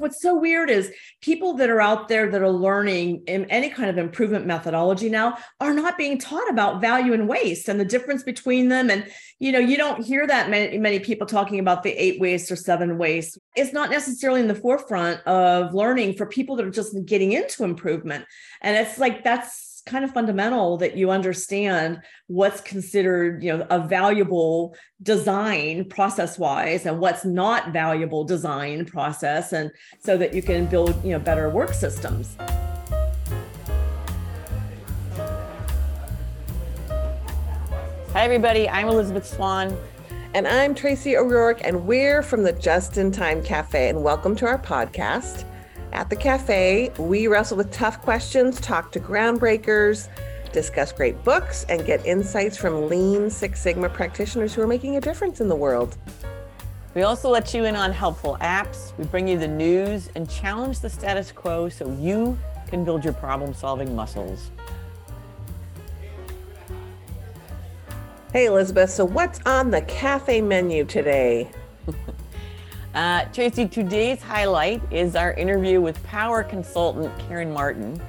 what's so weird is people that are out there that are learning in any kind of improvement methodology now are not being taught about value and waste and the difference between them. And, you know, you don't hear that many people talking about the 8 wastes or 7 wastes. It's not necessarily in the forefront of learning for people that are just getting into improvement. And it's like, that's kind of fundamental that you understand what's considered, you know, a valuable design process wise and what's not valuable design process. And so that you can build, you know, better work systems. Hi, everybody. I'm Elizabeth Swan. And I'm Tracy O'Rourke, and we're from the Just in Time Cafe, and welcome to our podcast. At the cafe, we wrestle with tough questions, talk to groundbreakers, discuss great books, and get insights from Lean Six Sigma practitioners who are making a difference in the world. We also let you in on helpful apps. We bring you the news and challenge the status quo so you can build your problem-solving muscles. Hey, Elizabeth, so what's on the cafe menu today? Tracy, today's highlight is our interview with power consultant Karen Martin.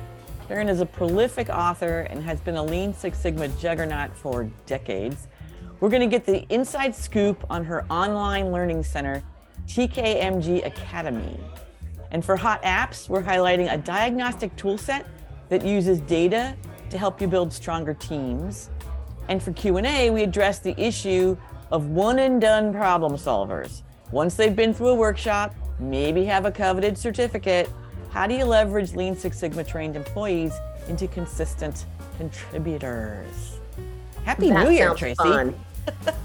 Karen is a prolific author and has been a Lean Six Sigma juggernaut for decades. We're going to get the inside scoop on her online learning center, TKMG Academy. And for hot apps, we're highlighting a diagnostic toolset that uses data to help you build stronger teams. And for Q&A, we address the issue of one-and-done problem solvers. Once they've been through a workshop, maybe have a coveted certificate, how do you leverage Lean Six Sigma trained employees into consistent contributors? Happy New Year, Tracy. Fun.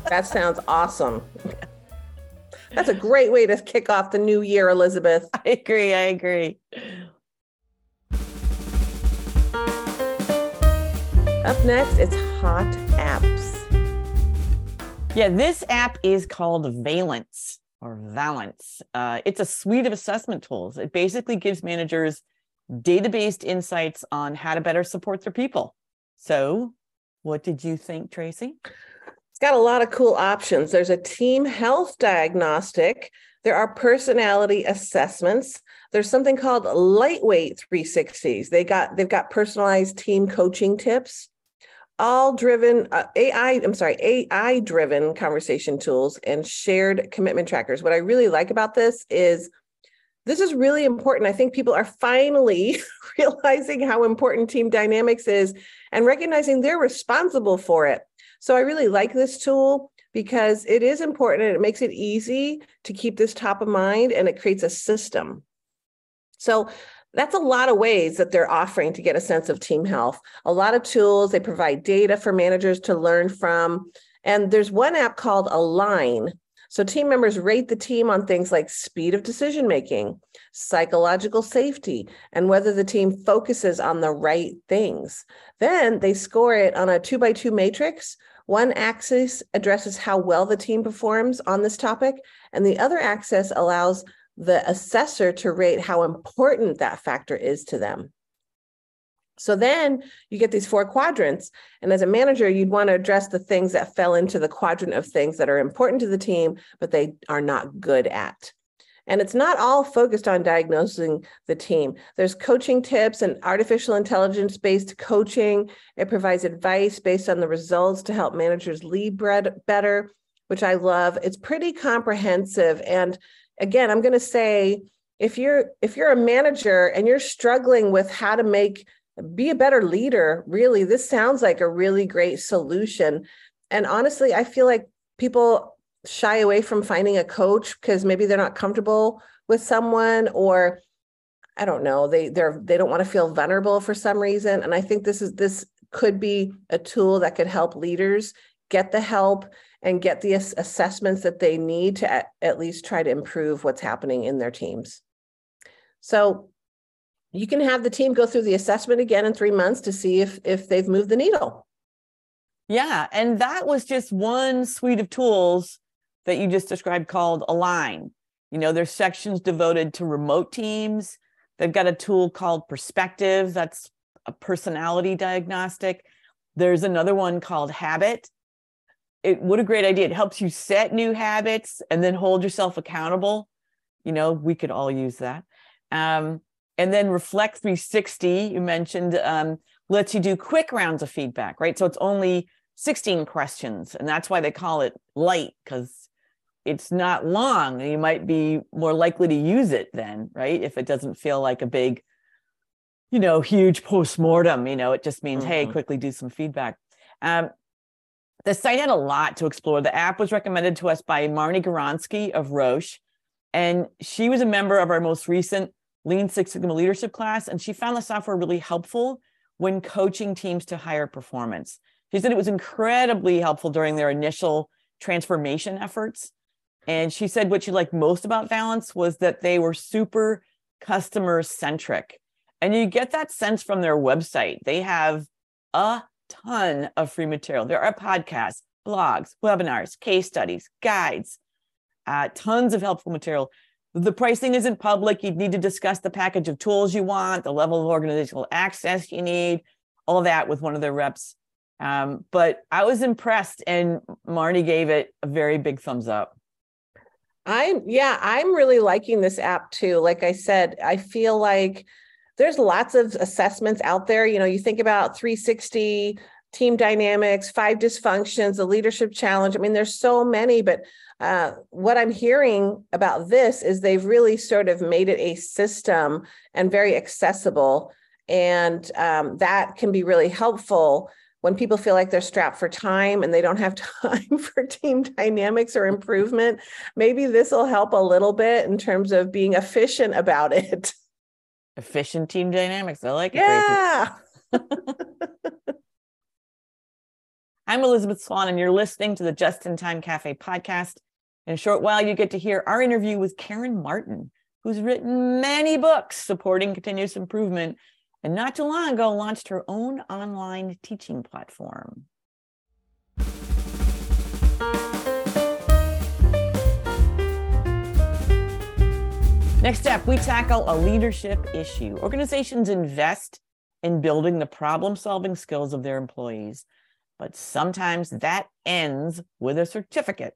That sounds awesome. That's a great way to kick off the new year, Elizabeth. I agree. Up next, it's hot apps. Yeah, this app is called Valence. It's a suite of assessment tools. It basically gives managers data-based insights on how to better support their people. So what did you think, Tracy? It's got a lot of cool options. There's a team health diagnostic. There are personality assessments. There's something called lightweight 360s. They've got personalized team coaching tips, AI-driven conversation tools and shared commitment trackers. What I really like about this is really important. I think people are finally realizing how important team dynamics is and recognizing they're responsible for it. So I really like this tool because it is important and it makes it easy to keep this top of mind, and it creates a system. So that's a lot of ways that they're offering to get a sense of team health. A lot of tools, they provide data for managers to learn from. And there's one app called Align. So team members rate the team on things like speed of decision-making, psychological safety, and whether the team focuses on the right things. Then they score it on a 2x2 matrix. One axis addresses how well the team performs on this topic, and the other axis allows the assessor to rate how important that factor is to them. So then you get these 4 quadrants. And as a manager, you'd want to address the things that fell into the quadrant of things that are important to the team, but they are not good at. And it's not all focused on diagnosing the team. There's coaching tips and artificial intelligence-based coaching. It provides advice based on the results to help managers lead better, which I love. It's pretty comprehensive. And again, I'm going to say, if you're a manager and you're struggling with how to be a better leader, really, this sounds like a really great solution. And honestly, I feel like people shy away from finding a coach because maybe they're not comfortable with someone, or I don't know, they don't want to feel vulnerable for some reason. And I think this could be a tool that could help leaders get the help and get the assessments that they need to at least try to improve what's happening in their teams. So you can have the team go through the assessment again in 3 months to see if they've moved the needle. Yeah, and that was just one suite of tools that you just described called Align. You know, there's sections devoted to remote teams. They've got a tool called Perspective. That's a personality diagnostic. There's another one called Habit. What a great idea. It helps you set new habits and then hold yourself accountable. You know, we could all use that. And then Reflect 360, you mentioned, lets you do quick rounds of feedback, right? So it's only 16 questions, and that's why they call it light, because it's not long. You might be more likely to use it then, right? If it doesn't feel like a big, you know, huge postmortem, you know, it just means, hey, quickly do some feedback. The site had a lot to explore. The app was recommended to us by Marnie Goronsky of Roche, and she was a member of our most recent Lean Six Sigma leadership class, and she found the software really helpful when coaching teams to higher performance. She said it was incredibly helpful during their initial transformation efforts. And she said what she liked most about Valence was that they were super customer centric. And you get that sense from their website. They have a ton of free material. There are podcasts, blogs, webinars, case studies, guides, tons of helpful material. The pricing isn't public. You'd need to discuss the package of tools you want, the level of organizational access you need, all that with one of their reps. But I was impressed, and Marnie gave it a very big thumbs up. I'm really liking this app too. Like I said, I feel like there's lots of assessments out there. You know, you think about 360, team dynamics, 5 dysfunctions, the leadership challenge. I mean, there's so many, but what I'm hearing about this is they've really sort of made it a system and very accessible. And that can be really helpful when people feel like they're strapped for time and they don't have time for team dynamics or improvement. Maybe this will help a little bit in terms of being efficient about it. Efficient team dynamics. I like it. Yeah. I'm Elizabeth Swan, and you're listening to the Just in Time Cafe podcast. In a short while, you get to hear our interview with Karen Martin, who's written many books supporting continuous improvement, and not too long ago launched her own online teaching platform. Next up, we tackle a leadership issue. Organizations invest in building the problem-solving skills of their employees, but sometimes that ends with a certificate.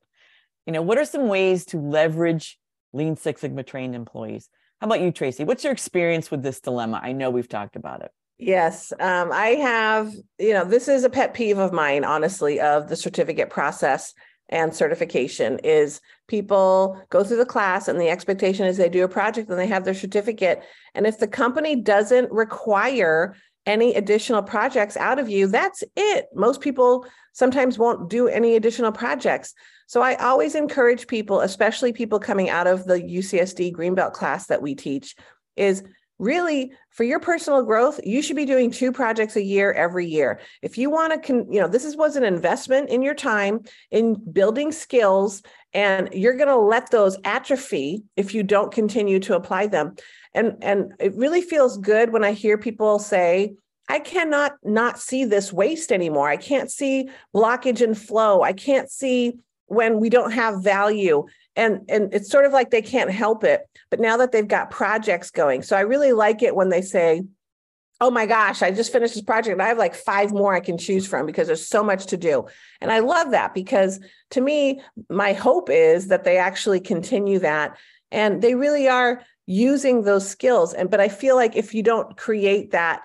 You know, what are some ways to leverage Lean Six Sigma trained employees? How about you, Tracy? What's your experience with this dilemma? I know we've talked about it. Yes, I have, you know, this is a pet peeve of mine, honestly, of the certificate process and certification is people go through the class and the expectation is they do a project and they have their certificate. And if the company doesn't require any additional projects out of you, that's it. Most people sometimes won't do any additional projects. So I always encourage people, especially people coming out of the UCSD Greenbelt class that we teach, is really for your personal growth, you should be doing 2 projects a year every year. If you want to, this was an investment in your time in building skills, and you're going to let those atrophy if you don't continue to apply them. And it really feels good when I hear people say, I cannot not see this waste anymore. I can't see blockage and flow. I can't see when we don't have value. And it's sort of like they can't help it. But now that they've got projects going. So I really like it when they say, oh my gosh, I just finished this project and I have like 5 more I can choose from because there's so much to do. And I love that because to me, my hope is that they actually continue that. And they really are using those skills. But I feel like if you don't create that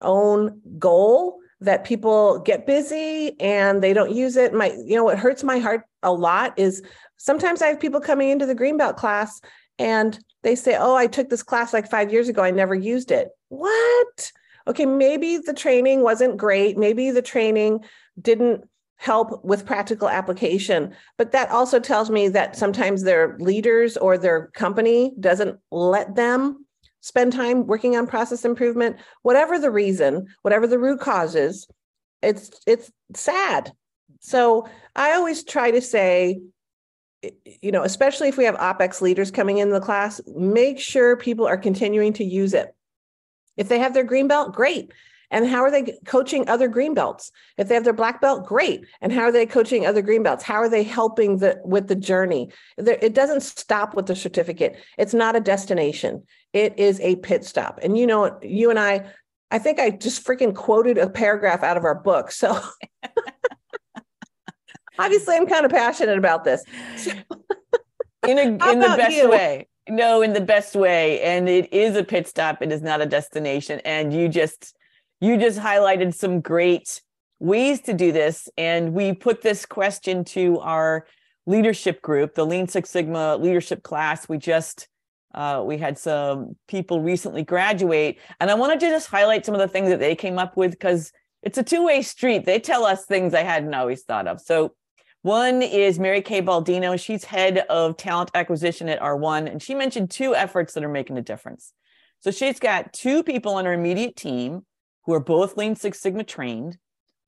own goal, that people get busy and they don't use it. What hurts my heart a lot is sometimes I have people coming into the Greenbelt class and they say, oh, I took this class like 5 years ago. I never used it. What? Okay, maybe the training wasn't great. Maybe the training didn't help with practical application. But that also tells me that sometimes their leaders or their company doesn't let them spend time working on process improvement. Whatever the reason, whatever the root cause is, it's sad. So I always try to say, especially if we have OpEx leaders coming in the class, make sure people are continuing to use it. If they have their green belt, great. And how are they coaching other green belts? If they have their black belt, great. And how are they coaching other green belts? How are they helping with the journey? It doesn't stop with the certificate. It's not a destination. It is a pit stop. And you and I think I just freaking quoted a paragraph out of our book. So obviously I'm kind of passionate about this. In the best way. No, in the best way. And it is a pit stop. It is not a destination. And you just highlighted some great ways to do this. And we put this question to our leadership group, the Lean Six Sigma leadership class. We had some people recently graduate. And I wanted to just highlight some of the things that they came up with, because it's a two-way street. They tell us things I hadn't always thought of. So one is Mary Kay Baldino. She's head of talent acquisition at R1. And she mentioned two efforts that are making a difference. So she's got two people on her immediate team who are both Lean Six Sigma trained.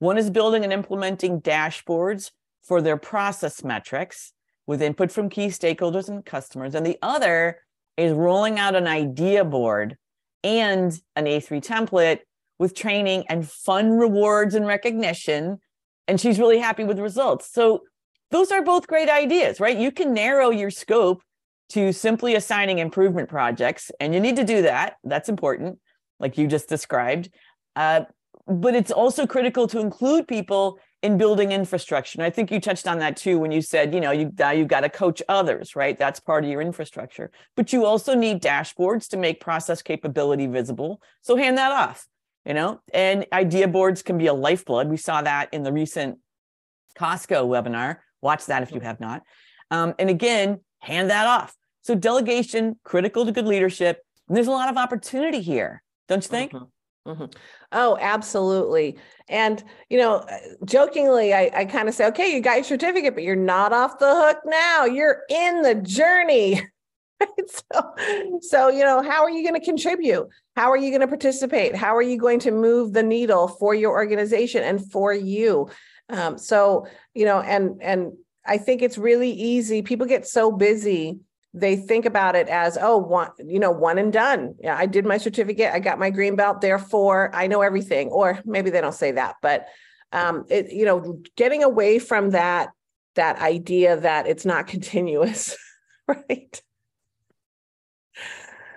One is building and implementing dashboards for their process metrics with input from key stakeholders and customers. And the other is rolling out an idea board and an A3 template with training and fun rewards and recognition. And she's really happy with the results. So those are both great ideas, right? You can narrow your scope to simply assigning improvement projects. And you need to do that. That's important, like you just described. But it's also critical to include people in building infrastructure. And I think you touched on that too when you said, you've got to coach others, right? That's part of your infrastructure. But you also need dashboards to make process capability visible. So hand that off, and idea boards can be a lifeblood. We saw that in the recent Costco webinar. Watch that if you have not. And again, hand that off. So delegation, critical to good leadership. And there's a lot of opportunity here, don't you think? Mm-hmm. Mm-hmm. Oh, absolutely. And, jokingly, I kind of say, okay, you got your certificate, but you're not off the hook now. You're in the journey. So, how are you going to contribute? How are you going to participate? How are you going to move the needle for your organization and for you? And I think it's really easy. People get so busy. They think about it as, one and done. Yeah, I did my certificate. I got my green belt. Therefore, I know everything. Or maybe they don't say that, but getting away from that idea that it's not continuous, right?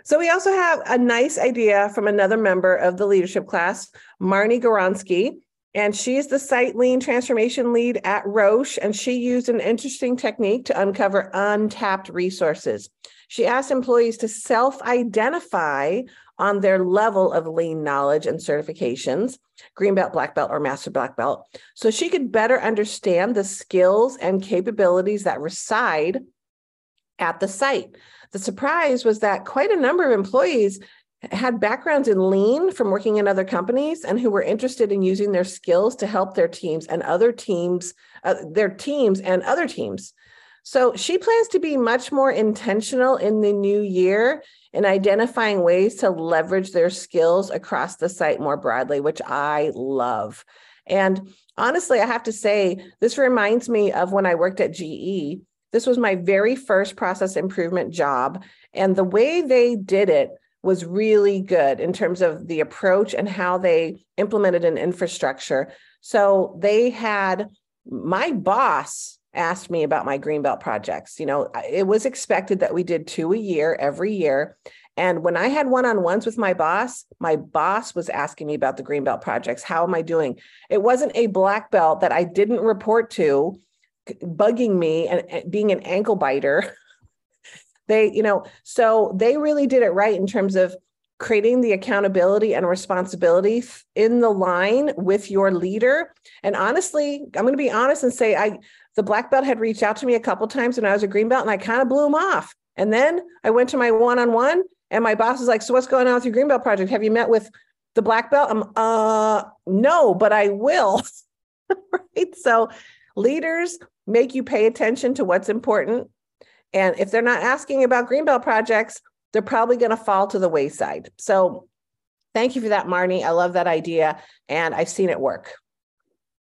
So we also have a nice idea from another member of the leadership class, Marnie Goronsky, and she is the Site Lean Transformation Lead at Roche, and she used an interesting technique to uncover untapped resources. She asked employees to self-identify on their level of lean knowledge and certifications, green belt, black belt, or master black belt, so she could better understand the skills and capabilities that reside at the site. The surprise was that quite a number of employees had backgrounds in lean from working in other companies and who were interested in using their skills to help their teams and other teams. So she plans to be much more intentional in the new year in identifying ways to leverage their skills across the site more broadly, which I love. And honestly, I have to say, this reminds me of when I worked at GE. This was my very first process improvement job. And the way they did it was really good in terms of the approach and how they implemented an infrastructure. So they had, my boss asked me about my Greenbelt projects. It was expected that we did two a year, every year. And when I had one-on-ones with my boss was asking me about the Greenbelt projects. How am I doing? It wasn't a black belt that I didn't report to bugging me and being an ankle biter. So they really did it right in terms of creating the accountability and responsibility in the line with your leader. And honestly, I'm going to be honest and say, the black belt had reached out to me a couple of times when I was a green belt, and I kind of blew him off. And then I went to my one-on-one, and my boss was like, so what's going on with your green belt project? Have you met with the black belt? I'm no, but I will. Right? So leaders make you pay attention to what's important. And if they're not asking about Greenbelt projects, they're probably going to fall to the wayside. So thank you for that, Marnie. I love that idea. And I've seen it work.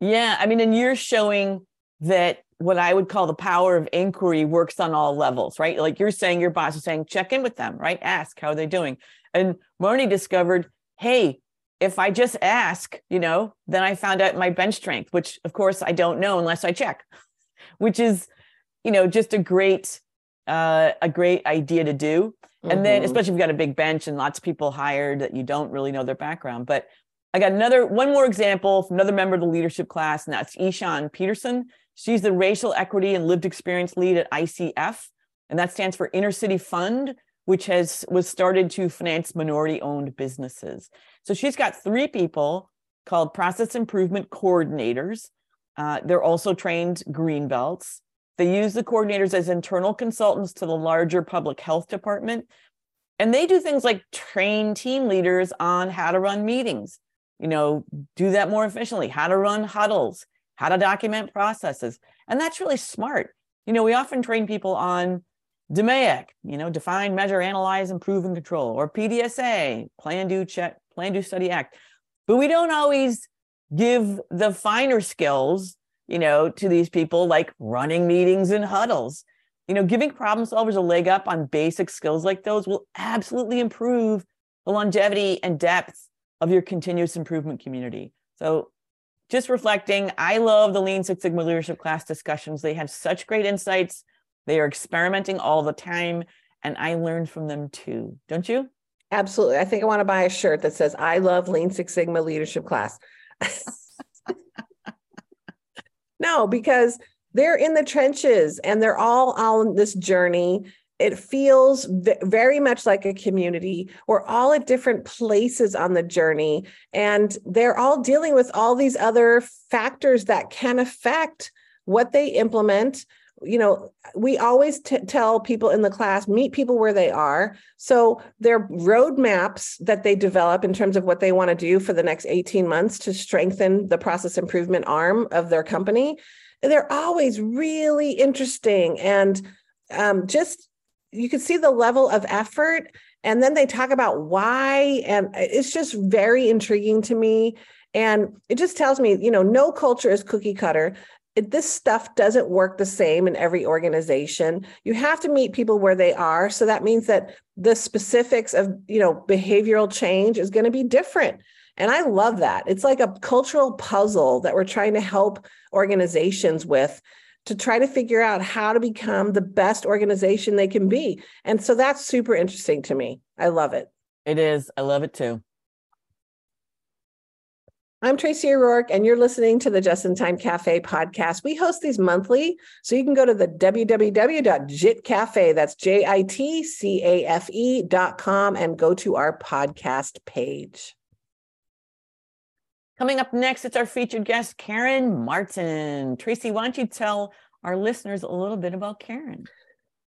Yeah. And you're showing that what I would call the power of inquiry works on all levels, right? Like you're saying, your boss is saying, check in with them, right? Ask, how are they doing? And Marnie discovered, hey, if I just ask, then I found out my bench strength, which of course I don't know unless I check, which is, just a great idea to do. And mm-hmm. Then especially if you've got a big bench and lots of people hired that you don't really know their background. But I got one more example from another member of the leadership class, and that's Ishan Peterson. She's the Racial Equity and Lived Experience Lead at ICF, and that stands for Inner City Fund, which was started to finance minority-owned businesses. So she's got three people called process improvement coordinators. They're also trained green belts. They use the coordinators as internal consultants to the larger public health department. And they do things like train team leaders on how to run meetings, you know, do that more efficiently, how to run huddles, how to document processes. And that's really smart. You know, we often train people on DMAIC, you know, define, measure, analyze, improve, and control, or PDSA, plan, do, check, plan, do, study, act. But we don't always give the finer skills, you know, to these people, like running meetings and huddles. You know, giving problem solvers a leg up on basic skills like those will absolutely improve the longevity and depth of your continuous improvement community. So just reflecting, I love the Lean Six Sigma leadership class discussions. They have such great insights. They are experimenting all the time, and I learn from them too. Don't you? Absolutely. I think I want to buy a shirt that says, I love Lean Six Sigma leadership class. No, because they're in the trenches and they're all on this journey. It feels very much like a community. We're all at different places on the journey, and they're all dealing with all these other factors that can affect what they implement. You know, we always tell people in the class, meet people where they are. So their roadmaps that they develop in terms of what they want to do for the next 18 months to strengthen the process improvement arm of their company, they're always really interesting. And just, you can see the level of effort. And then they talk about why. And it's just very intriguing to me. And it just tells me, you know, no culture is cookie cutter. This stuff doesn't work the same in every organization. You have to meet people where they are. So that means that the specifics of, you know, behavioral change is going to be different. And I love that. It's like a cultural puzzle that we're trying to help organizations with, to try to figure out how to become the best organization they can be. And so that's super interesting to me. I love it. It is. I love it too. I'm Tracy O'Rourke, and you're listening to the Just in Time Cafe podcast. We host these monthly, so you can go to the www.JITCafe, that's JITCafe.com, and go to our podcast page. Coming up next, it's our featured guest, Karen Martin. Tracy, why don't you tell our listeners a little bit about Karen?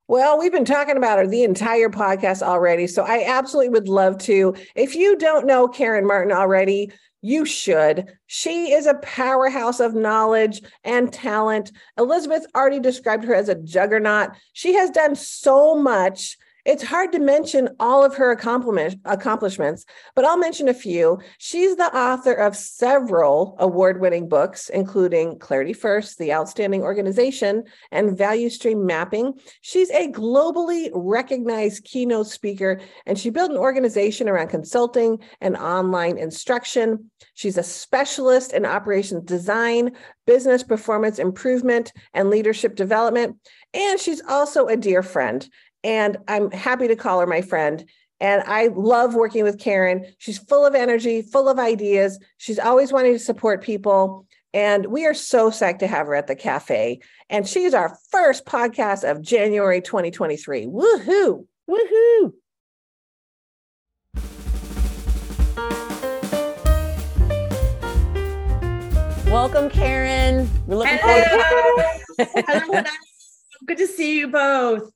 Well, we've been talking about her the entire podcast already, so I absolutely would love to. If you don't know Karen Martin already, you should. She is a powerhouse of knowledge and talent. Elizabeth already described her as a juggernaut. She has done so much. It's hard to mention all of her accomplishments, but I'll mention a few. She's the author of several award-winning books, including Clarity First, The Outstanding Organization, and Value Stream Mapping. She's a globally recognized keynote speaker, and she built an organization around consulting and online instruction. She's a specialist in operations design, business performance improvement, and leadership development. And she's also a dear friend. And I'm happy to call her my friend. And I love working with Karen. She's full of energy, full of ideas. She's always wanting to support people. And we are so psyched to have her at the cafe. And she's our first podcast of January 2023. Woohoo! Woohoo! Welcome, Karen. We're looking forward to Hello. Good to see you both.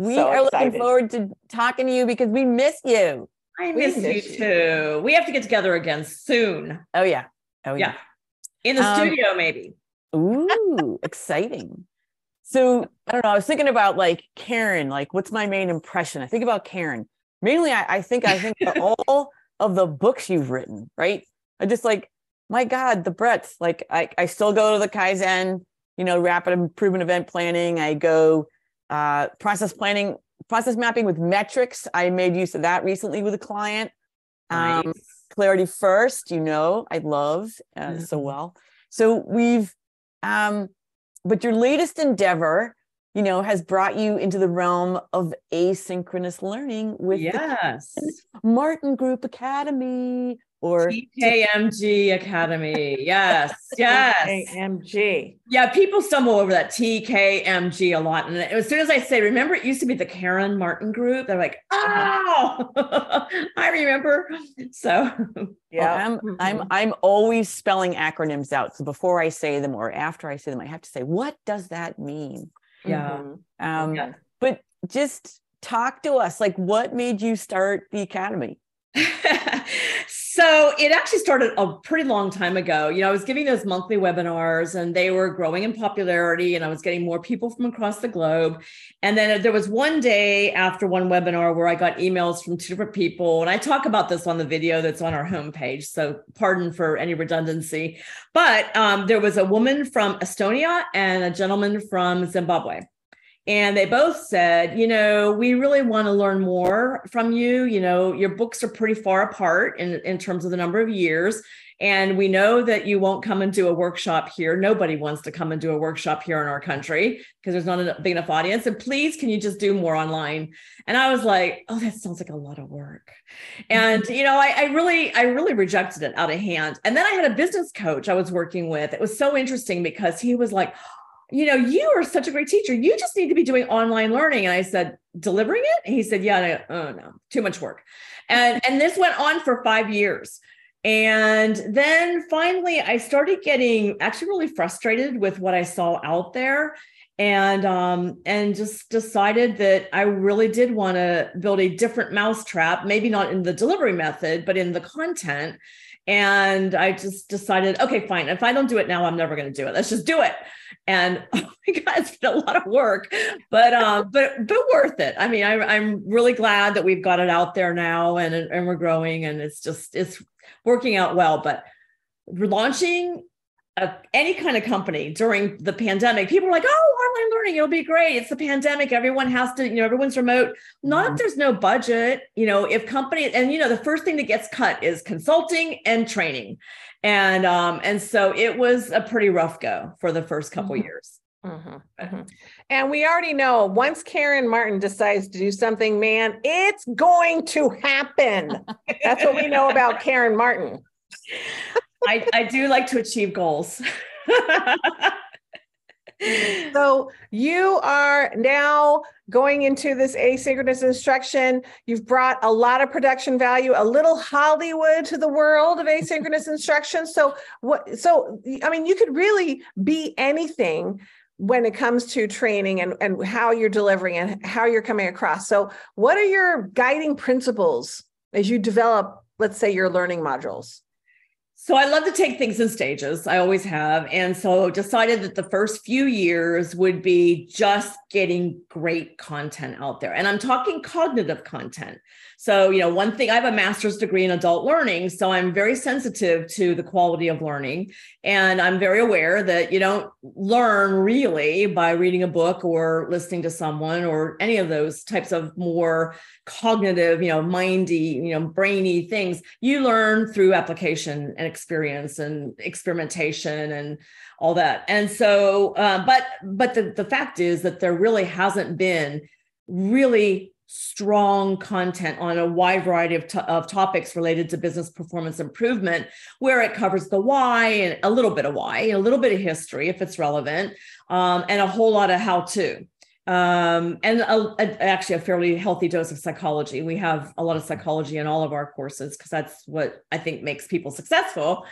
We are looking forward to talking to you because we miss you. I miss you too. We have to get together again soon. Oh, yeah. Oh, yeah. In the studio, maybe. Ooh, exciting. So I don't know. I was thinking about like Karen, like what's my main impression? I think about Karen. Mainly, I think all of the books you've written, right? I just like, my God, the breadth. Like I still go to the Kaizen, you know, rapid improvement event planning. I go process planning, process mapping with metrics. I made use of that recently with a client. Nice. Clarity First, you know, I love so well. So we've, but your latest endeavor, you know, has brought you into the realm of asynchronous learning with the Martin Group Academy. or TKMG Academy. Yes, yes. TKMG. Yeah, people stumble over that TKMG a lot. And as soon as I say, remember, it used to be the Karen Martin group. They're like, oh, I remember. So yeah, well, I'm always spelling acronyms out. So before I say them or after I say them, I have to say, what does that mean? Yeah. Yeah. But just talk to us. Like, what made you start the Academy? So it actually started a pretty long time ago. You know, I was giving those monthly webinars and they were growing in popularity and I was getting more people from across the globe. And then there was one day after one webinar where I got emails from two different people. And I talk about this on the video that's on our homepage. So pardon for any redundancy. But there was a woman from Estonia and a gentleman from Zimbabwe. And they both said, you know, we really want to learn more from you. You know, your books are pretty far apart in terms of the number of years. And we know that you won't come and do a workshop here. Nobody wants to come and do a workshop here in our country because there's not a big enough audience. And please, can you just do more online? And I was like, oh, that sounds like a lot of work. And, you know, I really rejected it out of hand. And then I had a business coach I was working with. It was so interesting because he was like, you know, you are such a great teacher. You just need to be doing online learning. And I said, delivering it? And he said, yeah, oh no, too much work. And this went on for 5 years. And then finally I started getting actually really frustrated with what I saw out there and just decided that I really did want to build a different mousetrap, maybe not in the delivery method, but in the content. And I just decided, okay, fine. If I don't do it now, I'm never going to do it. Let's just do it. And oh my God, it's been a lot of work, but worth it. I mean, I'm really glad that we've got it out there now and we're growing and it's working out well. But launching any kind of company during the pandemic, people are like, oh, online learning, it'll be great. It's the pandemic. Everyone has to, you know, everyone's remote. Not if there's no budget, you know, if companies, and you know, the first thing that gets cut is consulting and training. And so it was a pretty rough go for the first couple years. And we already know once Karen Martin decides to do something, man, it's going to happen. That's what we know about Karen Martin. I do like to achieve goals. So you are now going into this asynchronous instruction. You've brought a lot of production value, a little Hollywood to the world of asynchronous instruction. So I mean, you could really be anything when it comes to training and how you're delivering and how you're coming across. So what are your guiding principles as you develop, let's say, your learning modules? So I love to take things in stages. I always have. And so decided that the first few years would be just getting great content out there. And I'm talking cognitive content. So, you know, one thing, I have a master's degree in adult learning, so I'm very sensitive to the quality of learning. And I'm very aware that you don't learn really by reading a book or listening to someone or any of those types of more cognitive, you know, mindy, you know, brainy things. You learn through application and experience and experimentation and all that. And so, but the fact is that there really hasn't been really strong content on a wide variety of topics related to business performance improvement, where it covers the why and a little bit of why, a little bit of history if it's relevant, and a whole lot of how to, and actually a fairly healthy dose of psychology. We have a lot of psychology in all of our courses because that's what I think makes people successful.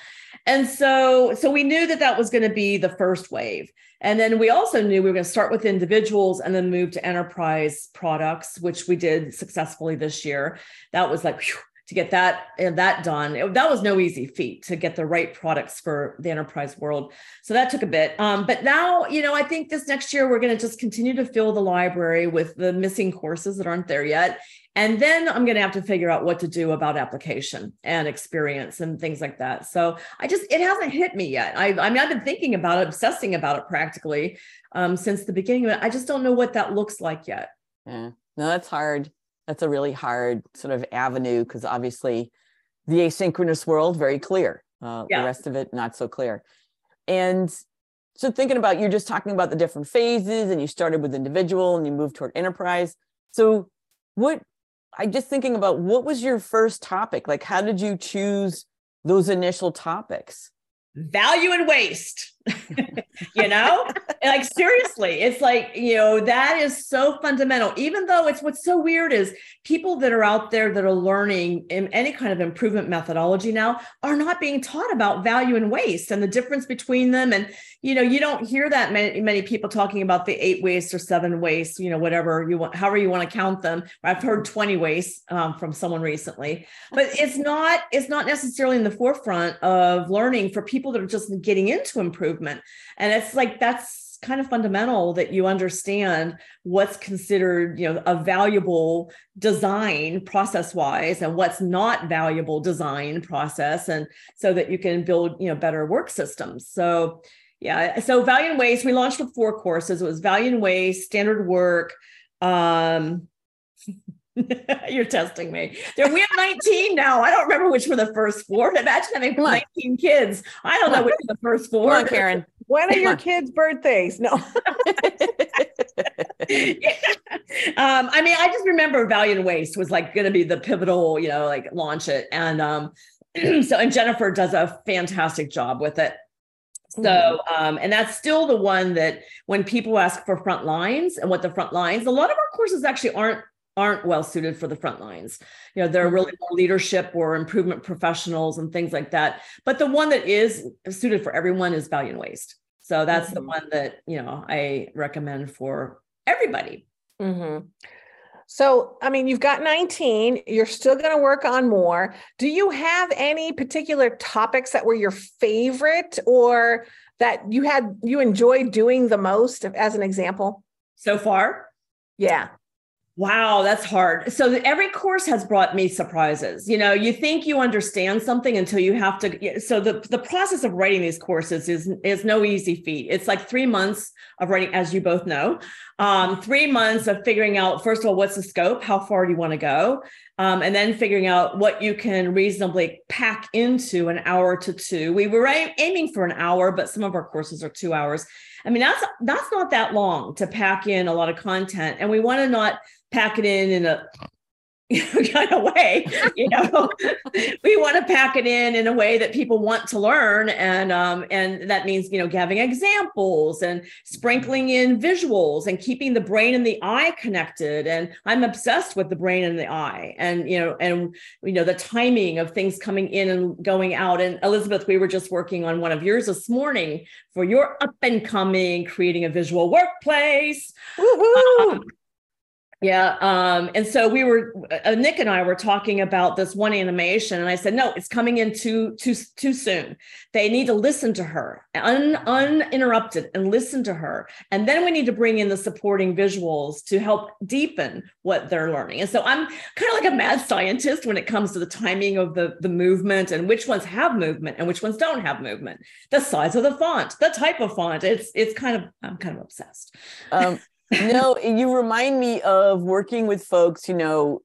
And so we knew that that was going to be the first wave. And then we also knew we were going to start with individuals and then move to enterprise products, which we did successfully this year. That was like, whew, to get that done. That was no easy feat to get the right products for the enterprise world. So that took a bit. But now, you know, I think this next year, we're going to just continue to fill the library with the missing courses that aren't there yet. And then I'm going to have to figure out what to do about application and experience and things like that. So it hasn't hit me yet. I mean, I've been thinking about it, obsessing about it practically since the beginning. I just don't know what that looks like yet. Yeah, no, that's hard. That's a really hard sort of avenue because obviously the asynchronous world, very clear. Yeah. The rest of it, not so clear. And so thinking about, you're just talking about the different phases and you started with individual and you moved toward enterprise. So I'm just thinking about what was your first topic? Like, how did you choose those initial topics? Value and waste, you know, like seriously, it's like, you know, that is so fundamental, even though it's what's so weird is people that are out there that are learning in any kind of improvement methodology now are not being taught about value and waste and the difference between them. And, you know, you don't hear that many people talking about the 8 wastes or 7 wastes, you know, whatever you want, however you want to count them. I've heard 20 wastes from someone recently, but it's not necessarily in the forefront of learning for people that are just getting into improvement. And it's like, that's kind of fundamental that you understand what's considered, you know, a valuable design process wise and what's not valuable design process. And so that you can build, you know, better work systems. So yeah. So value and waste, we launched with 4 courses. It was value and waste, standard work. You're testing me. We have 19 now. I don't remember which were the first 4. Imagine having 19 kids. I don't know which were the first 4. Come on, Karen. When are your kids' birthdays? No. I mean, I just remember value and waste was like going to be the pivotal, you know, like launch it. And and Jennifer does a fantastic job with it. So, and that's still the one that when people ask for front lines and what the front lines, a lot of our courses actually aren't well suited for the front lines. You know, they're really more leadership or improvement professionals and things like that. But the one that is suited for everyone is value and waste. So that's the one that, you know, I recommend for everybody. Mm-hmm. So, I mean, you've got 19, you're still going to work on more. Do you have any particular topics that were your favorite or that you enjoyed doing the most as an example? So far? Yeah. Wow, that's hard. So every course has brought me surprises. You know, you think you understand something until you have to. So the process of writing these courses is no easy feat. It's like 3 months of writing, as you both know, 3 months of figuring out, first of all, what's the scope? How far do you want to go? And then figuring out what you can reasonably pack into an hour to 2. We were aiming for an hour, but some of our courses are 2 hours. I mean, that's not that long to pack in a lot of content. And we want to not pack it in a kind of way, you know, we want to pack it in a way that people want to learn. And that means, you know, having examples and sprinkling in visuals and keeping the brain and the eye connected. And I'm obsessed with the brain and the eye and the timing of things coming in and going out. And Elizabeth, we were just working on one of yours this morning for your up and coming, creating a visual workplace. Woohoo! Yeah. And so we were, Nick and I were talking about this one animation and I said, no, it's coming in too soon. They need to listen to her uninterrupted and listen to her. And then we need to bring in the supporting visuals to help deepen what they're learning. And so I'm kind of like a mad scientist when it comes to the timing of the movement and which ones have movement and which ones don't have movement, the size of the font, the type of font. I'm kind of obsessed. No, you remind me of working with folks, you know,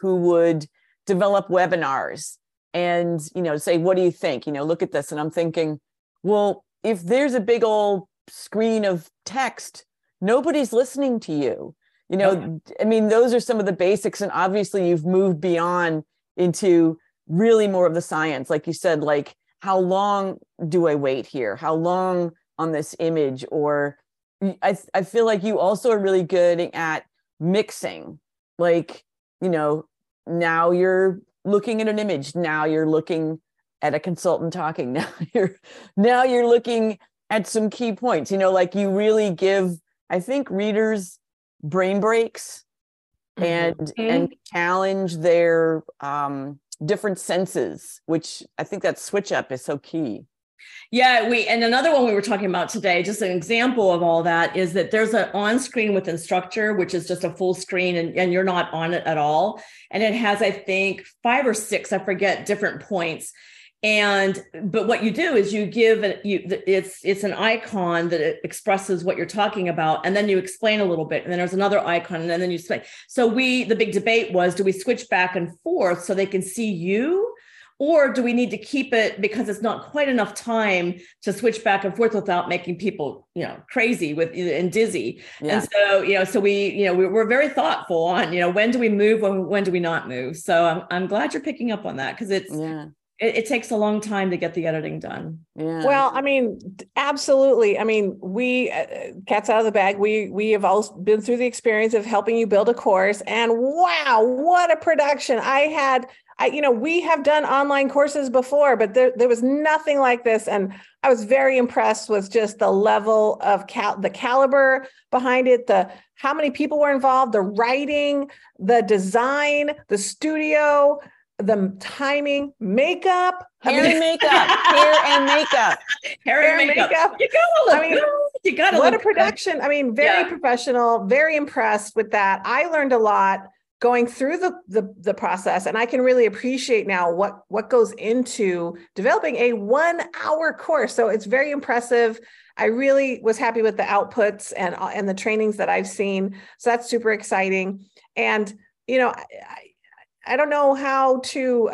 who would develop webinars and, you know, say, what do you think? You know, look at this. And I'm thinking, well, if there's a big old screen of text, nobody's listening to you. You know, yeah. I mean, those are some of the basics. And obviously you've moved beyond into really more of the science. Like you said, like, how long do I wait here? How long on this image? Or I feel like you also are really good at mixing, like, you know, now you're looking at an image. Now you're looking at a consultant talking. Now you're looking at some key points, you know, like you really give, I think, readers brain breaks and challenge their different senses, which I think that switch up is so key. Yeah, and another one we were talking about today, just an example of all that is that there's an on-screen with instructor, which is just a full screen and you're not on it at all. And it has, I think, 5 or 6, I forget, different points. But what you do is you give it's an icon that it expresses what you're talking about, and then you explain a little bit, and then there's another icon, and then you explain. So the big debate was, do we switch back and forth so they can see you? Or do we need to keep it because it's not quite enough time to switch back and forth without making people, you know, crazy and dizzy. Yeah. And so, you know, we're very thoughtful on, you know, when do we move or when do we not move? So I'm glad you're picking up on that because it's, yeah. It takes a long time to get the editing done. Yeah. Well, I mean, absolutely. I mean, we, cat's out of the bag. We have all been through the experience of helping you build a course, and wow, what a production. We have done online courses before, but there was nothing like this. And I was very impressed with just the level of the caliber behind it, how many people were involved, the writing, the design, the studio, the timing, makeup, hair and makeup. You go, I mean, you got what a production. Good. I mean, very professional, very impressed with that. I learned a lot going through the process, and I can really appreciate now what goes into developing a 1 hour course. So it's very impressive. I really was happy with the outputs and the trainings that I've seen. So that's super exciting. And, you know, I don't know how to,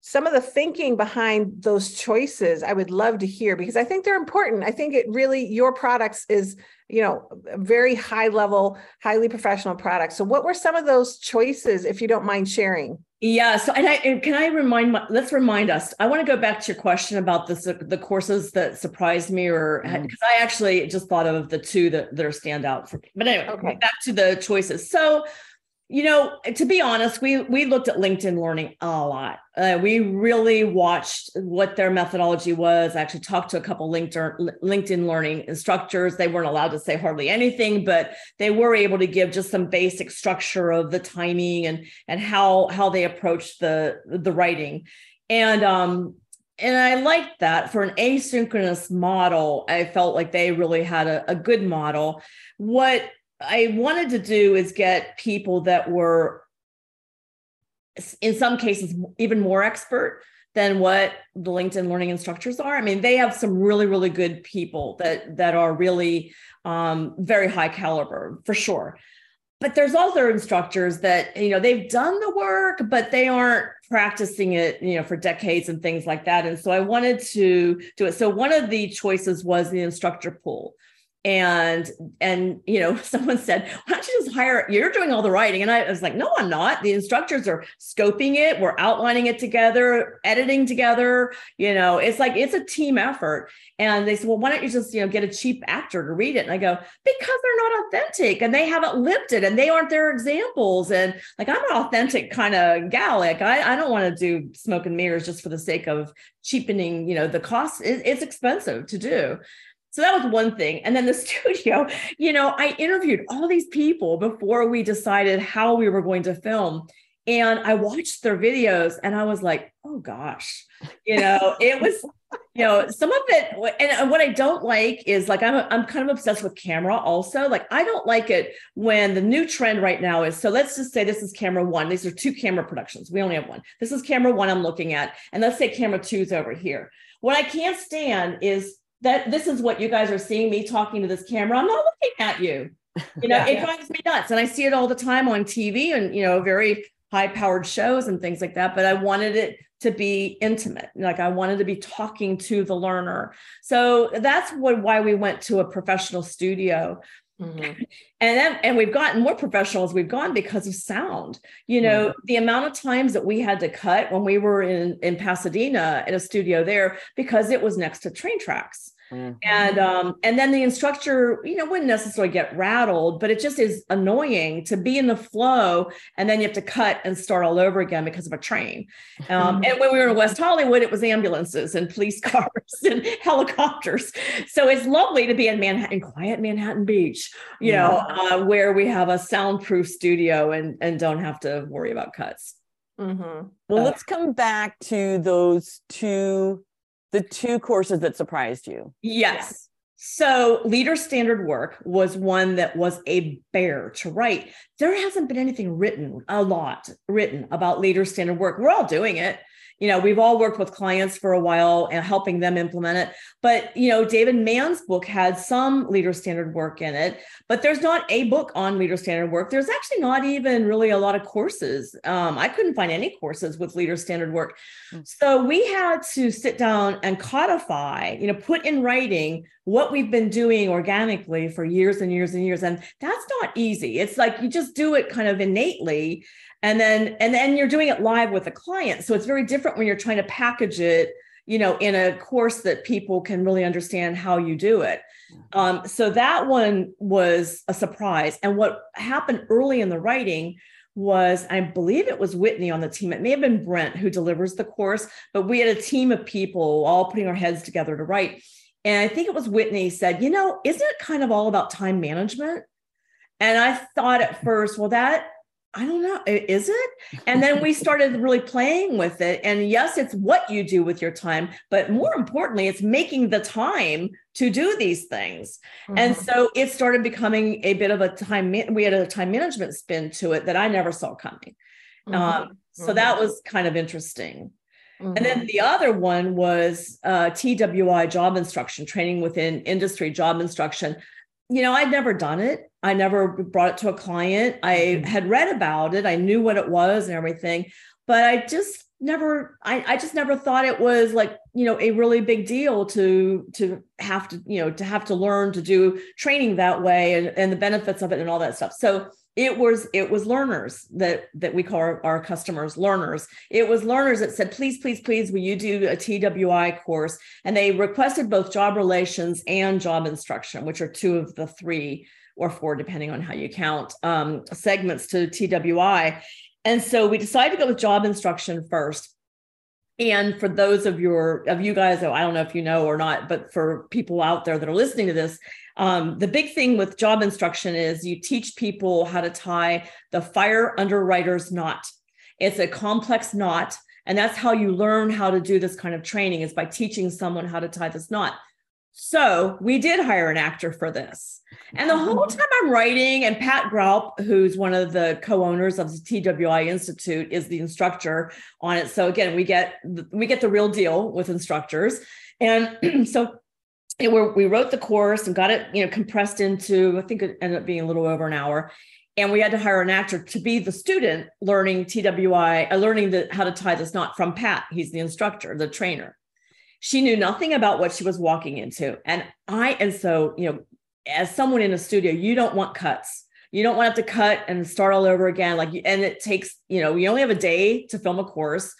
some of the thinking behind those choices, I would love to hear, because I think they're important. I think it really, your products is, you know, very high level, highly professional products. So what were some of those choices, if you don't mind sharing? Yeah. So, let's remind us, I want to go back to your question about the courses that surprised me, or because I actually just thought of the two that are standout for me. But anyway, back to the choices. So, you know, to be honest, we looked at LinkedIn Learning a lot. We really watched what their methodology was. I actually talked to a couple LinkedIn Learning instructors. They weren't allowed to say hardly anything, but they were able to give just some basic structure of the timing and how they approached the writing. And I liked that for an asynchronous model. I felt like they really had a good model. What I wanted to do is get people that were, in some cases, even more expert than what the LinkedIn Learning instructors are. I mean, they have some really, really good people that are really very high caliber, for sure. But there's other instructors that, you know, they've done the work, but they aren't practicing it, you know, for decades and things like that. And so I wanted to do it. So one of the choices was the instructor pool. And, you know, someone said, why don't you just you're doing all the writing. And I was like, no, I'm not. The instructors are scoping it. We're outlining it together, editing together. You know, it's like, it's a team effort. And they said, well, why don't you just, you know, get a cheap actor to read it? And I go, because they're not authentic and they haven't lived it and they aren't their examples. And like, I'm an authentic kind of gal. Like, I don't want to do smoke and mirrors just for the sake of cheapening, you know, the cost. It's expensive to do. So that was one thing. And then the studio, you know, I interviewed all these people before we decided how we were going to film. And I watched their videos and I was like, oh gosh, you know, it was, you know, some of it. And what I don't like is, like, I'm kind of obsessed with camera also. Like, I don't like it when the new trend right now is, so let's just say this is camera one. These are two camera productions. We only have one. This is camera one I'm looking at. And let's say camera two is over here. What I can't stand is that this is what you guys are seeing, me talking to this camera. I'm not looking at you. You know, it drives me nuts. And I see it all the time on TV and, you know, very high powered shows and things like that. But I wanted it to be intimate. Like, I wanted to be talking to the learner. So that's why we went to a professional studio. Mm-hmm. And we've gotten more professional as we've gone because of sound. You know, the amount of times that we had to cut when we were in Pasadena at a studio there, because it was next to train tracks. Mm-hmm. And then the instructor, you know, wouldn't necessarily get rattled, but it just is annoying to be in the flow. And then you have to cut and start all over again because of a train. And when we were in West Hollywood, it was ambulances and police cars and helicopters. So it's lovely to be in Manhattan, quiet Manhattan Beach, you know, where we have a soundproof studio and don't have to worry about cuts. Mm-hmm. Well, let's come back to those the two courses that surprised you. Yes. So leader standard work was one that was a bear to write. There hasn't been a lot written about leader standard work. We're all doing it. You know, we've all worked with clients for a while and helping them implement it. But, you know, David Mann's book had some leader standard work in it, but there's not a book on leader standard work. There's actually not even really a lot of courses. I couldn't find any courses with leader standard work. So we had to sit down and codify, you know, put in writing what we've been doing organically for years and years and years. And that's not easy. It's like you just do it kind of innately, and then you're doing it live with a client. So it's very different when you're trying to package it, you know, in a course that people can really understand how you do it. So that one was a surprise. And what happened early in the writing was, I believe it was Whitney on the team. It may have been Brent who delivers the course, but we had a team of people all putting our heads together to write. And I think it was Whitney said, you know, isn't it kind of all about time management? And I thought at first, well, that, I don't know, is it? And then we started really playing with it. And yes, it's what you do with your time, but more importantly, it's making the time to do these things. Mm-hmm. And so it started becoming a bit of a time, we had a time management spin to it that I never saw coming. Mm-hmm. So that was kind of interesting. Mm-hmm. And then the other one was TWI job instruction, training within industry job instruction. You know, I'd never done it. I never brought it to a client. I had read about it. I knew what it was and everything, but I just never thought it was like, you know, a really big deal to have to learn to do training that way and the benefits of it and all that stuff. So it was learners that we call our customers learners. It was learners that said, please, please, please, will you do a TWI course? And they requested both job relations and job instruction, which are two of the three or four, depending on how you count, segments to TWI. And so we decided to go with job instruction first. And for those of you guys, I don't know if you know or not, but for people out there that are listening to this, the big thing with job instruction is you teach people how to tie the fire underwriter's knot. It's a complex knot. And that's how you learn how to do this kind of training, is by teaching someone how to tie this knot. So we did hire an actor for this. And the whole time I'm writing, and Pat Graup, who's one of the co-owners of the TWI Institute, is the instructor on it. So again, we get the real deal with instructors. And so we wrote the course and got it, you know, compressed into, I think it ended up being a little over an hour. And we had to hire an actor to be the student learning TWI, how to tie this knot from Pat. He's the instructor, the trainer. She knew nothing about what she was walking into. And so, you know, as someone in a studio, you don't want cuts. You don't want to have to cut and start all over again. And it takes, you know, you only have a day to film a course,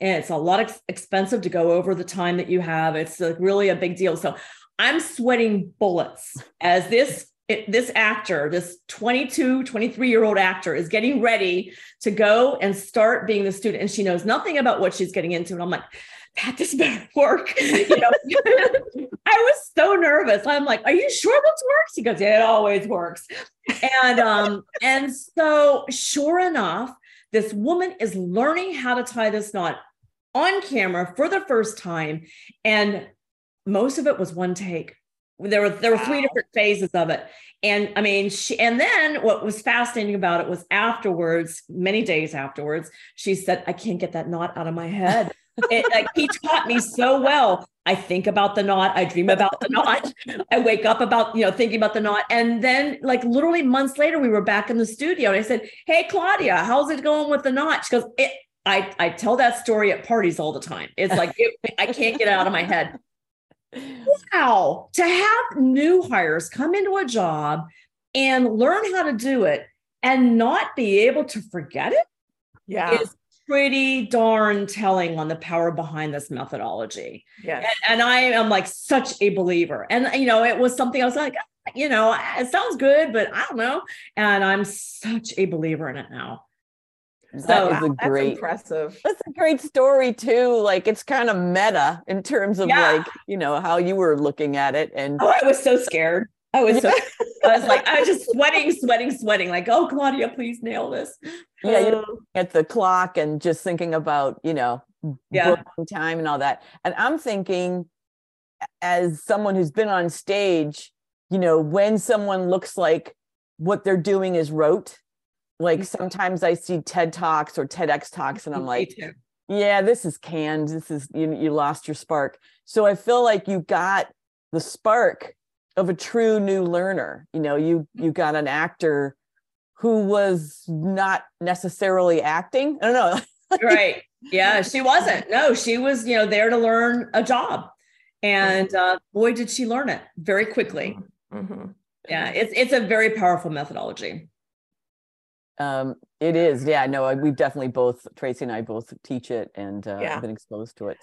and it's a lot expensive to go over the time that you have. It's like really a big deal. So I'm sweating bullets as this actor, this 22, 23-year-old actor, is getting ready to go and start being the student. And she knows nothing about what she's getting into. And I'm like, Pat, this better work. You know, I was so nervous. I'm like, are you sure this works? He goes, yeah, it always works. And so sure enough, this woman is learning how to tie this knot on camera for the first time. And most of it was one take. There were three different phases of it. And I mean, and then what was fascinating about it was afterwards, many days afterwards, she said, I can't get that knot out of my head. He taught me so well. I think about the knot. I dream about the knot. I wake up thinking about the knot. And then literally months later, we were back in the studio and I said, hey, Claudia, how's it going with the knot? She goes, I tell that story at parties all the time. It's like, I can't get it out of my head. Wow. To have new hires come into a job and learn how to do it and not be able to forget it. Yeah. Is pretty darn telling on the power behind this methodology. Yes. And I am like such a believer. And, you know, it was something I was like, you know, it sounds good, but I don't know. And I'm such a believer in it now. That's a great story too. Like, it's kind of meta in terms of how you were looking at it. And I was so scared. I was like, I was just sweating. Like, oh, Claudia, please nail this. Yeah, you know, at the clock and just thinking about, you know, time and all that. And I'm thinking, as someone who's been on stage, you know, when someone looks like what they're doing is rote, like sometimes I see TED Talks or TEDx Talks and I'm like, yeah, this is canned. This is, you lost your spark. So I feel like you got the spark of a true new learner. You know, you got an actor who was not necessarily acting. I don't know. Right. Yeah, she wasn't. No, she was, you know, there to learn a job. And boy, did she learn it very quickly. Mm-hmm. Yeah, it's a very powerful methodology. It is. Yeah, no, we've definitely both, Tracy and I both teach it and been exposed to it.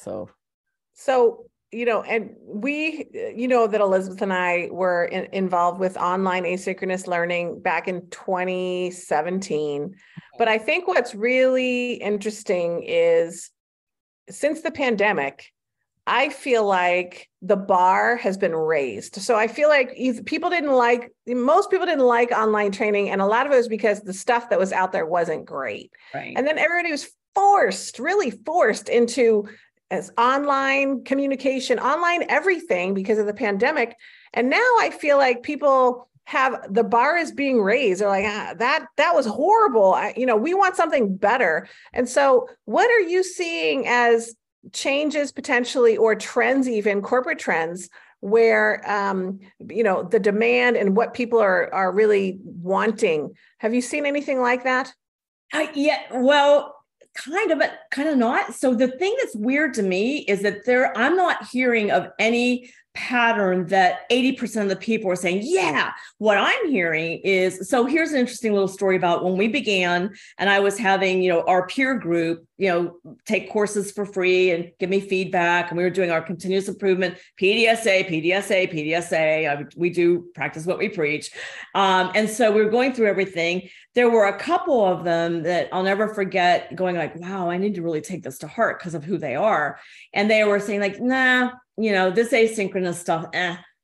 So, you know, and we, you know, that Elizabeth and I were involved with online asynchronous learning back in 2017. But I think what's really interesting is since the pandemic, I feel like the bar has been raised. So I feel like most people didn't like online training. And a lot of it was because the stuff that was out there wasn't great. Right. And then everybody was really forced into as online communication, online everything because of the pandemic. And now I feel like people have, the bar is being raised. They're like, that was horrible. We want something better. And so what are you seeing as changes potentially, or trends, even corporate trends, where the demand and what people are really wanting? Have you seen anything like that? Well, kind of, but kind of not. So the thing that's weird to me is that I'm not hearing of any pattern that 80% of the people are saying, yeah. What I'm hearing is, so here's an interesting little story about when we began and I was having, our peer group, take courses for free and give me feedback. And we were doing our continuous improvement, PDSA. We do practice what we preach. And so we were going through everything. There were a couple of them that I'll never forget going like, wow, I need to really take this to heart because of who they are. And they were saying like, nah, this asynchronous stuff,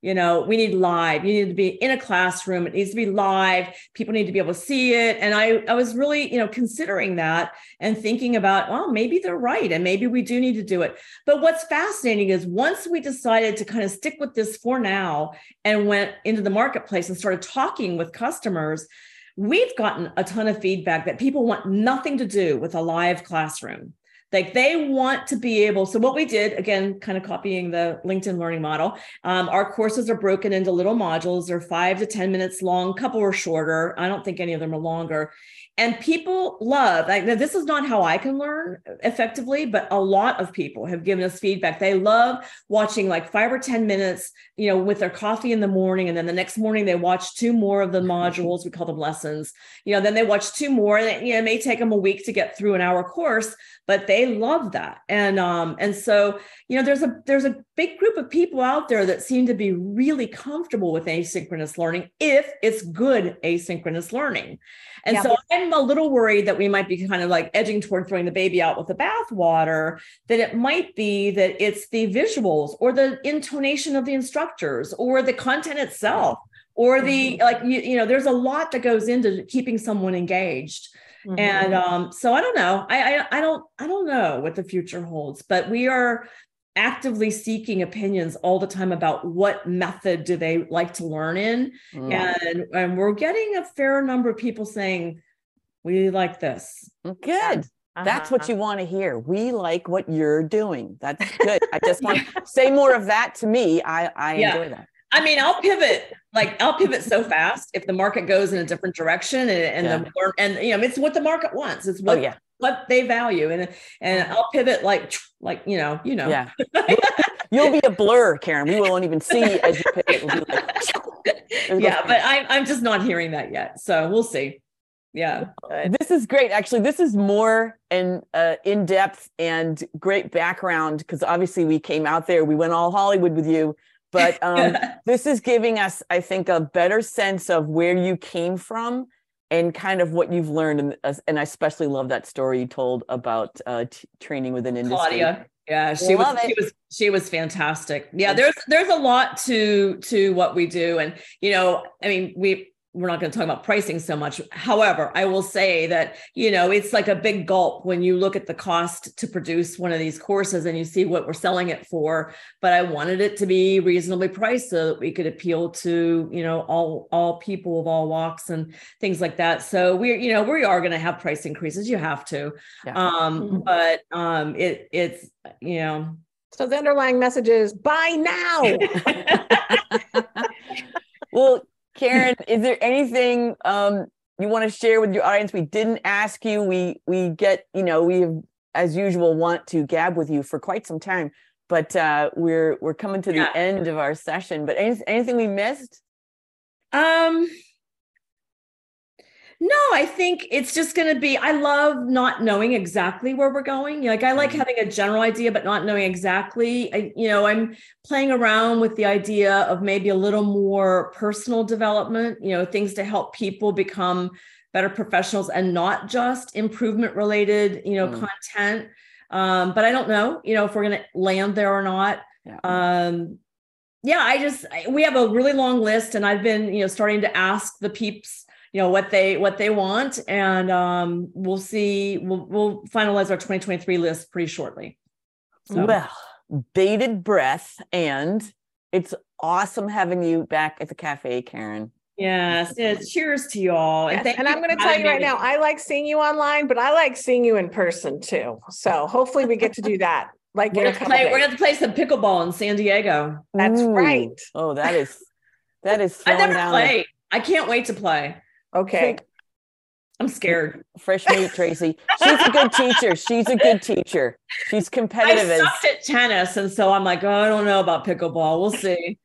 we need live. You need to be in a classroom. It needs to be live. People need to be able to see it. And I was really, considering that and thinking about, well, maybe they're right. And maybe we do need to do it. But what's fascinating is once we decided to kind of stick with this for now and went into the marketplace and started talking with customers, we've gotten a ton of feedback that people want nothing to do with a live classroom. Like they want to be able, so what we did, again, kind of copying the LinkedIn learning model, our courses are broken into little modules. They're 5 to 10 minutes long, couple are shorter. I don't think any of them are longer. And people love, like, now this is not how I can learn effectively, but a lot of people have given us feedback. They love watching like 5 or 10 minutes, with their coffee in the morning. And then the next morning they watch 2 more of the modules. We call them lessons. Then they watch 2 more, and it may take them a week to get through an hour course, but they love that. And so, there's a big group of people out there that seem to be really comfortable with asynchronous learning if it's good asynchronous learning. And so I'm a little worried that we might be kind of like edging toward throwing the baby out with the bathwater, that it might be that it's the visuals or the intonation of the instructors or the content itself or the, there's a lot that goes into keeping someone engaged. Mm-hmm. And so I don't know. I don't know what the future holds, but we are actively seeking opinions all the time about what method do they like to learn in. Mm. And we're getting a fair number of people saying, we like this. Good. Uh-huh. That's what you want to hear. We like what you're doing. That's good. I just want to say more of that to me. I enjoy that. I mean, I'll pivot so fast if the market goes in a different direction and it's what the market wants. It's what, what they value. And I'll pivot like. Yeah. You'll be a blur, Karen. We won't even see as you pivot. We'll be like, but I'm just not hearing that yet. So we'll see. Yeah. This is great. Actually, this is more in-depth and great background because obviously we came out there. We went all Hollywood with you. But this is giving us, I think, a better sense of where you came from and kind of what you've learned. And I especially love that story you told about training within industry. Claudia. Yeah, she was fantastic. Yeah, there's a lot to what we do. And, we're not going to talk about pricing so much. However, I will say that, it's like a big gulp when you look at the cost to produce one of these courses and you see what we're selling it for, but I wanted it to be reasonably priced so that we could appeal to, all people of all walks and things like that. So we are going to have price increases. You have to, but it's, So the underlying message is buy now. Well, Karen, is there anything you want to share with your audience? We didn't ask you. We get, we have, as usual, want to gab with you for quite some time. But we're coming to the end of our session. But anything we missed? No, I think it's just going to be, I love not knowing exactly where we're going. Like, I like having a general idea, but not knowing exactly. I'm playing around with the idea of maybe a little more personal development, things to help people become better professionals and not just improvement related, content. But I don't know, if we're going to land there or not. Yeah. We have a really long list, and I've been, starting to ask the peeps, what they want, and we'll see. We'll finalize our 2023 list pretty shortly. So. Well, bated breath, and it's awesome having you back at the cafe, Karen. Yes, cheers to y'all. Yes. And I'm going to tell you right now, I like seeing you online, but I like seeing you in person too. So hopefully we get to do that. Like we're going to play some pickleball in San Diego. That's right. Oh, that is. I've never played. I can't wait to play. Okay. I'm scared. Fresh meat, Tracy. She's a good teacher. She's competitive. I sucked at tennis. And so I'm like, I don't know about pickleball. We'll see.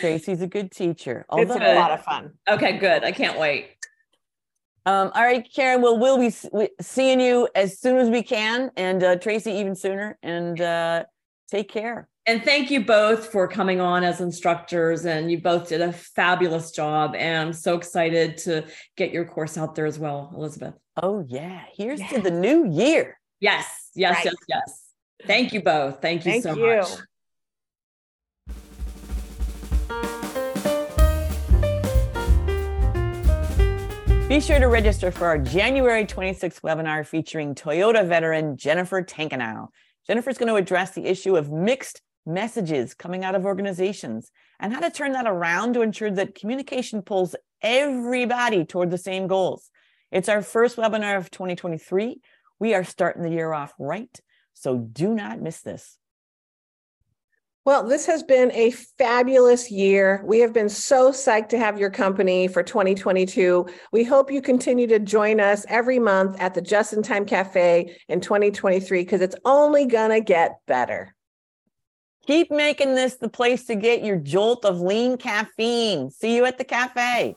Tracy's a good teacher. It's a lot of fun. Okay, good. I can't wait. All right, Karen, we'll be seeing you as soon as we can. And Tracy, even sooner. And take care. And thank you both for coming on as instructors, and you both did a fabulous job, and I'm so excited to get your course out there as well, Elizabeth. Oh yeah. Here's to the new year. Yes. Yes. Right. Yes. Yes. Thank you both. Thank you so much. Be sure to register for our January 26th webinar featuring Toyota veteran Jennifer Tankanow. Jennifer's going to address the issue of mixed messages coming out of organizations and how to turn that around to ensure that communication pulls everybody toward the same goals. It's our first webinar of 2023. We are starting the year off right, so do not miss this. Well, this has been a fabulous year. We have been so psyched to have your company for 2022. We hope you continue to join us every month at the Just in Time Cafe in 2023, because it's only going to get better. Keep making this the place to get your jolt of lean caffeine. See you at the cafe.